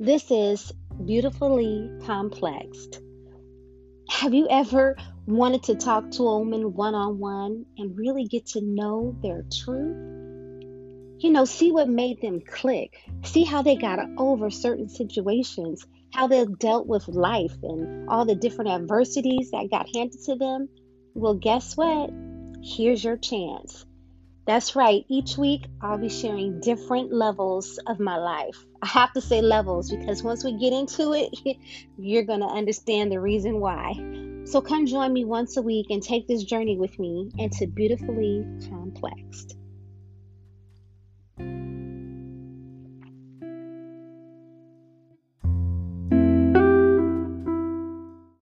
This is Beautifully Complexed. Have you ever wanted to talk to a woman one-on-one and really get to know their truth? See what made them click. See how they got over certain situations, how they dealt with life and all the different adversities that got handed to them. Well, guess what? Here's your chance. That's right. Each week, I'll be sharing different levels of my life. I have to say levels because once we get into it, you're going to understand the reason why. So come join me once a week and take this journey with me into Beautifully Complexed.